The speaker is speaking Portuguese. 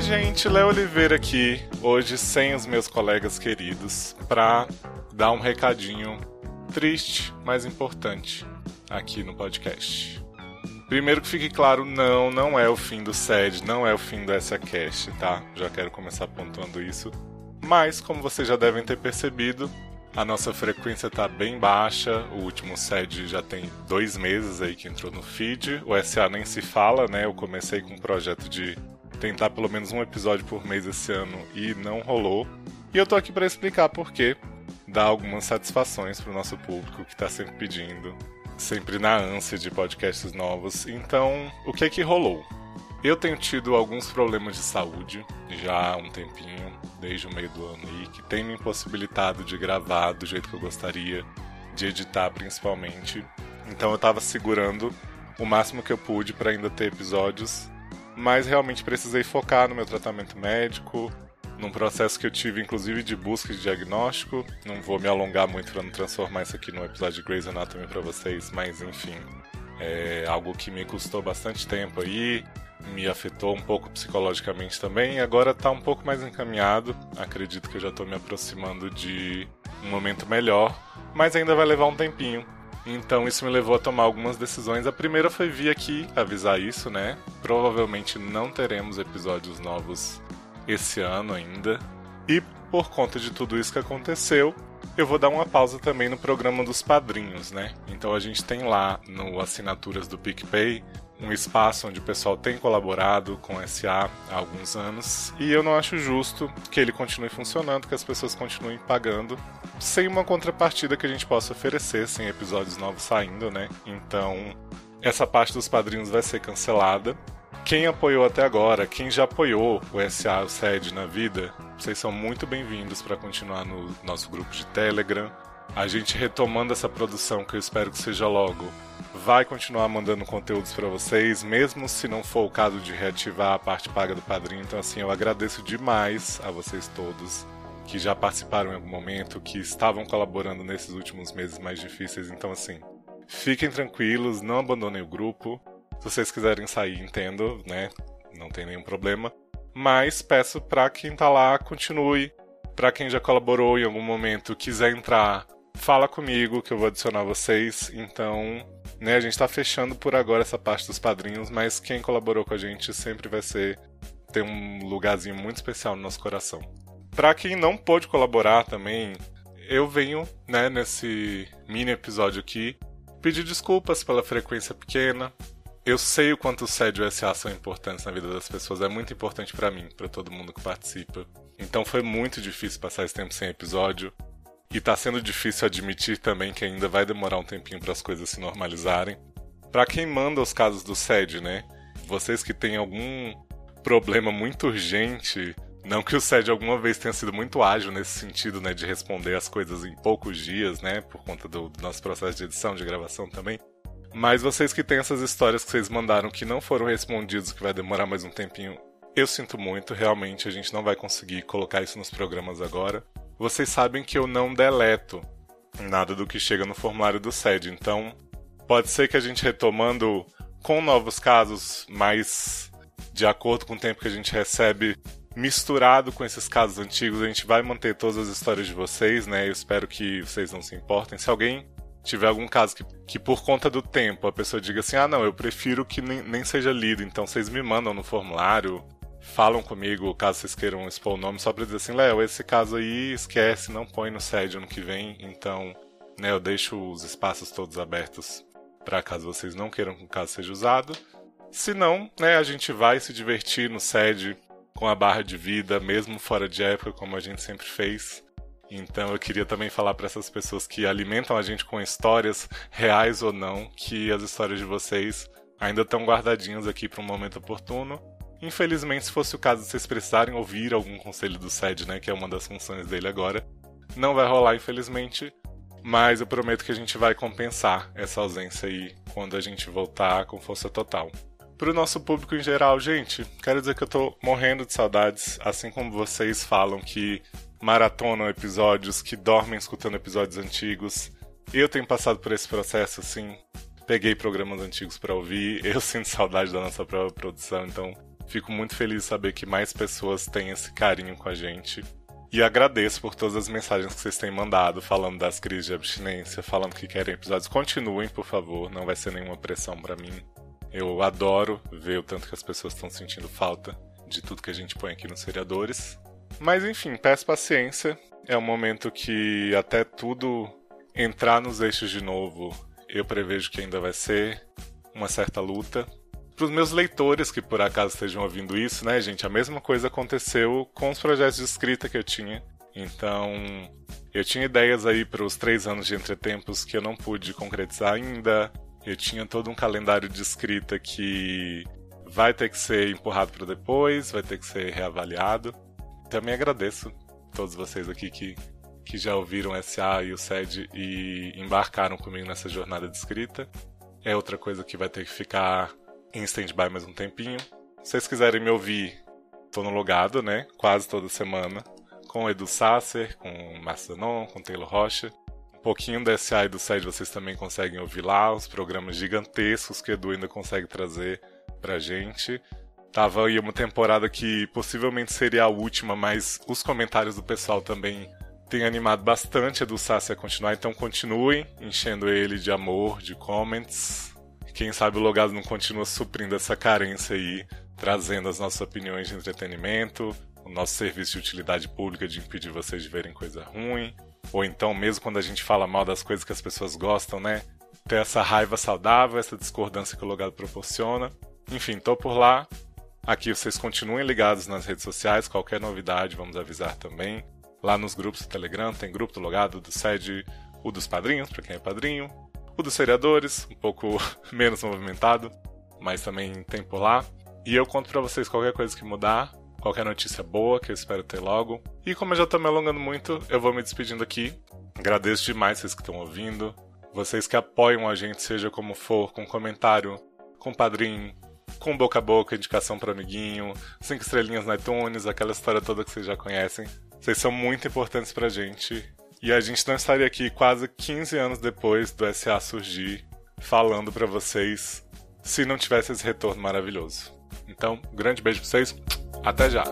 Oi, gente, Léo Oliveira aqui, hoje sem os meus colegas queridos, pra dar um recadinho triste, mas importante aqui no podcast. Primeiro que fique claro, não é o fim do SED, não é o fim do SACast, tá? Já quero começar pontuando isso. Mas, como vocês já devem ter percebido, a nossa frequência tá bem baixa, o último SED já tem 2 meses aí que entrou no feed, o SA nem se fala, né? Eu comecei com um projeto de tentar pelo menos um episódio por mês esse ano e não rolou. E eu tô aqui pra explicar por quê, dar algumas satisfações pro nosso público que tá sempre pedindo, sempre na ânsia de podcasts novos. Então, o que é que rolou? Eu tenho tido alguns problemas de saúde já há um tempinho, desde o meio do ano aí, que tem me impossibilitado de gravar do jeito que eu gostaria, de editar principalmente. Então eu tava segurando o máximo que eu pude pra ainda ter episódios, mas realmente precisei focar no meu tratamento médico, num processo que eu tive inclusive de busca de diagnóstico. Não vou me alongar muito pra não transformar isso aqui num episódio de Grey's Anatomy pra vocês, mas enfim, é algo que me custou bastante tempo aí, me afetou um pouco psicologicamente também, e agora tá um pouco mais encaminhado. Acredito que eu já tô me aproximando de um momento melhor, mas ainda vai levar um tempinho. Então isso me levou a tomar algumas decisões. A primeira foi vir aqui avisar isso, né? Provavelmente não teremos episódios novos esse ano ainda. E por conta de tudo isso que aconteceu, eu vou dar uma pausa também no programa dos padrinhos, né? Então a gente tem lá no Assinaturas do PicPay um espaço onde o pessoal tem colaborado com o SA há alguns anos, e eu não acho justo que ele continue funcionando, que as pessoas continuem pagando sem uma contrapartida que a gente possa oferecer, sem episódios novos saindo, né? Então essa parte dos padrinhos vai ser cancelada. Quem apoiou até agora, quem já apoiou o SA, o SED na vida, vocês são muito bem-vindos para continuar no nosso grupo de Telegram. A gente retomando essa produção, que eu espero que seja logo, vai continuar mandando conteúdos para vocês, mesmo se não for o caso de reativar a parte paga do padrinho. Então assim, eu agradeço demais a vocês todos que já participaram em algum momento, que estavam colaborando nesses últimos meses mais difíceis. Então assim, fiquem tranquilos, não abandonem o grupo. Se vocês quiserem sair, entendo, né? Não tem nenhum problema. Mas peço para quem tá lá, continue. Para quem já colaborou em algum momento, quiser entrar, fala comigo que eu vou adicionar vocês. Então, né, a gente tá fechando por agora essa parte dos padrinhos, mas quem colaborou com a gente sempre vai ser, tem um lugarzinho muito especial no nosso coração. Para quem não pôde colaborar também, eu venho, né, nesse mini episódio aqui, pedir desculpas pela frequência pequena. Eu sei o quanto o SED e o SA são importantes na vida das pessoas, é muito importante pra mim, pra todo mundo que participa. Então foi muito difícil passar esse tempo sem episódio, e tá sendo difícil admitir também que ainda vai demorar um tempinho para as coisas se normalizarem. Pra quem manda os casos do SED, né? Vocês que têm algum problema muito urgente, não que o SED alguma vez tenha sido muito ágil nesse sentido, né, de responder as coisas em poucos dias, né, por conta do nosso processo de edição, de gravação também. Mas vocês que têm essas histórias que vocês mandaram que não foram respondidos, que vai demorar mais um tempinho, eu sinto muito, realmente a gente não vai conseguir colocar isso nos programas agora. Vocês sabem que eu não deleto nada do que chega no formulário do SED, então pode ser que a gente retomando com novos casos, mas de acordo com o tempo que a gente recebe, misturado com esses casos antigos, a gente vai manter todas as histórias de vocês, né? Eu espero que vocês não se importem. Se alguém tiver algum caso que por conta do tempo a pessoa diga assim, ah não, eu prefiro que nem seja lido, então vocês me mandam no formulário, falam comigo caso vocês queiram expor o nome, só pra dizer assim, Léo, esse caso aí esquece, não põe no SED ano que vem. Então, né, eu deixo os espaços todos abertos pra caso vocês não queiram que o caso seja usado. Se não, né, a gente vai se divertir no SED com a barra de vida, mesmo fora de época, como a gente sempre fez. Então eu queria também falar para essas pessoas que alimentam a gente com histórias, reais ou não, que as histórias de vocês ainda estão guardadinhas aqui para um momento oportuno. Infelizmente, se fosse o caso de vocês precisarem ouvir algum conselho do SED, né, que é uma das funções dele agora, não vai rolar, infelizmente. Mas eu prometo que a gente vai compensar essa ausência aí quando a gente voltar com força total. Pro nosso público em geral, gente, quero dizer que eu tô morrendo de saudades, assim como vocês falam que maratonam episódios, que dormem escutando episódios antigos. Eu tenho passado por esse processo, assim, peguei programas antigos pra ouvir, eu sinto saudade da nossa própria produção, então Fico muito feliz de saber que mais pessoas têm esse carinho com a gente. E agradeço por todas as mensagens que vocês têm mandado, falando das crises de abstinência, falando que querem episódios. Continuem, por favor, não vai ser nenhuma pressão pra mim. Eu adoro ver o tanto que as pessoas estão sentindo falta de tudo que a gente põe aqui nos seriadores. Mas enfim, peço paciência. É um momento que até tudo entrar nos eixos de novo, eu prevejo que ainda vai ser uma certa luta. Para os meus leitores que por acaso estejam ouvindo isso, né, gente? A mesma coisa aconteceu com os projetos de escrita que eu tinha. Então, eu tinha ideias aí para os 3 anos de entretempos que eu não pude concretizar ainda. Eu tinha todo um calendário de escrita que vai ter que ser empurrado para depois, vai ter que ser reavaliado. Também agradeço a todos vocês aqui que já ouviram o SA e o SED e embarcaram comigo nessa jornada de escrita. É outra coisa que vai ter que ficar em stand-by mais um tempinho. Se vocês quiserem me ouvir, tô no Logado, né? Quase toda semana. Com o Edu Sasser, com o Massonon, com o Taylor Rocha. Um pouquinho do SA e do SED vocês também conseguem ouvir lá. Os programas gigantescos que o Edu ainda consegue trazer pra gente. Tava aí uma temporada que possivelmente seria a última, mas os comentários do pessoal também têm animado bastante Edu Sasser a continuar. Então continuem enchendo ele de amor, de comments. Quem sabe o Logado não continua suprindo essa carência aí, trazendo as nossas opiniões de entretenimento, o nosso serviço de utilidade pública de impedir vocês de verem coisa ruim, ou então mesmo quando a gente fala mal das coisas que as pessoas gostam, né? Ter essa raiva saudável, essa discordância que o Logado proporciona. Enfim, tô por lá. Aqui vocês continuem ligados nas redes sociais, qualquer novidade vamos avisar também. Lá nos grupos do Telegram tem grupo do Logado, do SED, o dos padrinhos, pra quem é padrinho. O dos seriadores, um pouco menos movimentado, mas também tem por lá. E eu conto pra vocês qualquer coisa que mudar, qualquer notícia boa que eu espero ter logo. E como eu já tô me alongando muito, eu vou me despedindo aqui. Agradeço demais vocês que estão ouvindo, vocês que apoiam a gente, seja como for, com comentário, com padrinho, com boca a boca, indicação pro amiguinho, 5 estrelinhas no iTunes, aquela história toda que vocês já conhecem. Vocês são muito importantes pra gente. E a gente não estaria aqui quase 15 anos depois do SA surgir, falando pra vocês, se não tivesse esse retorno maravilhoso. Então, grande beijo pra vocês, até já!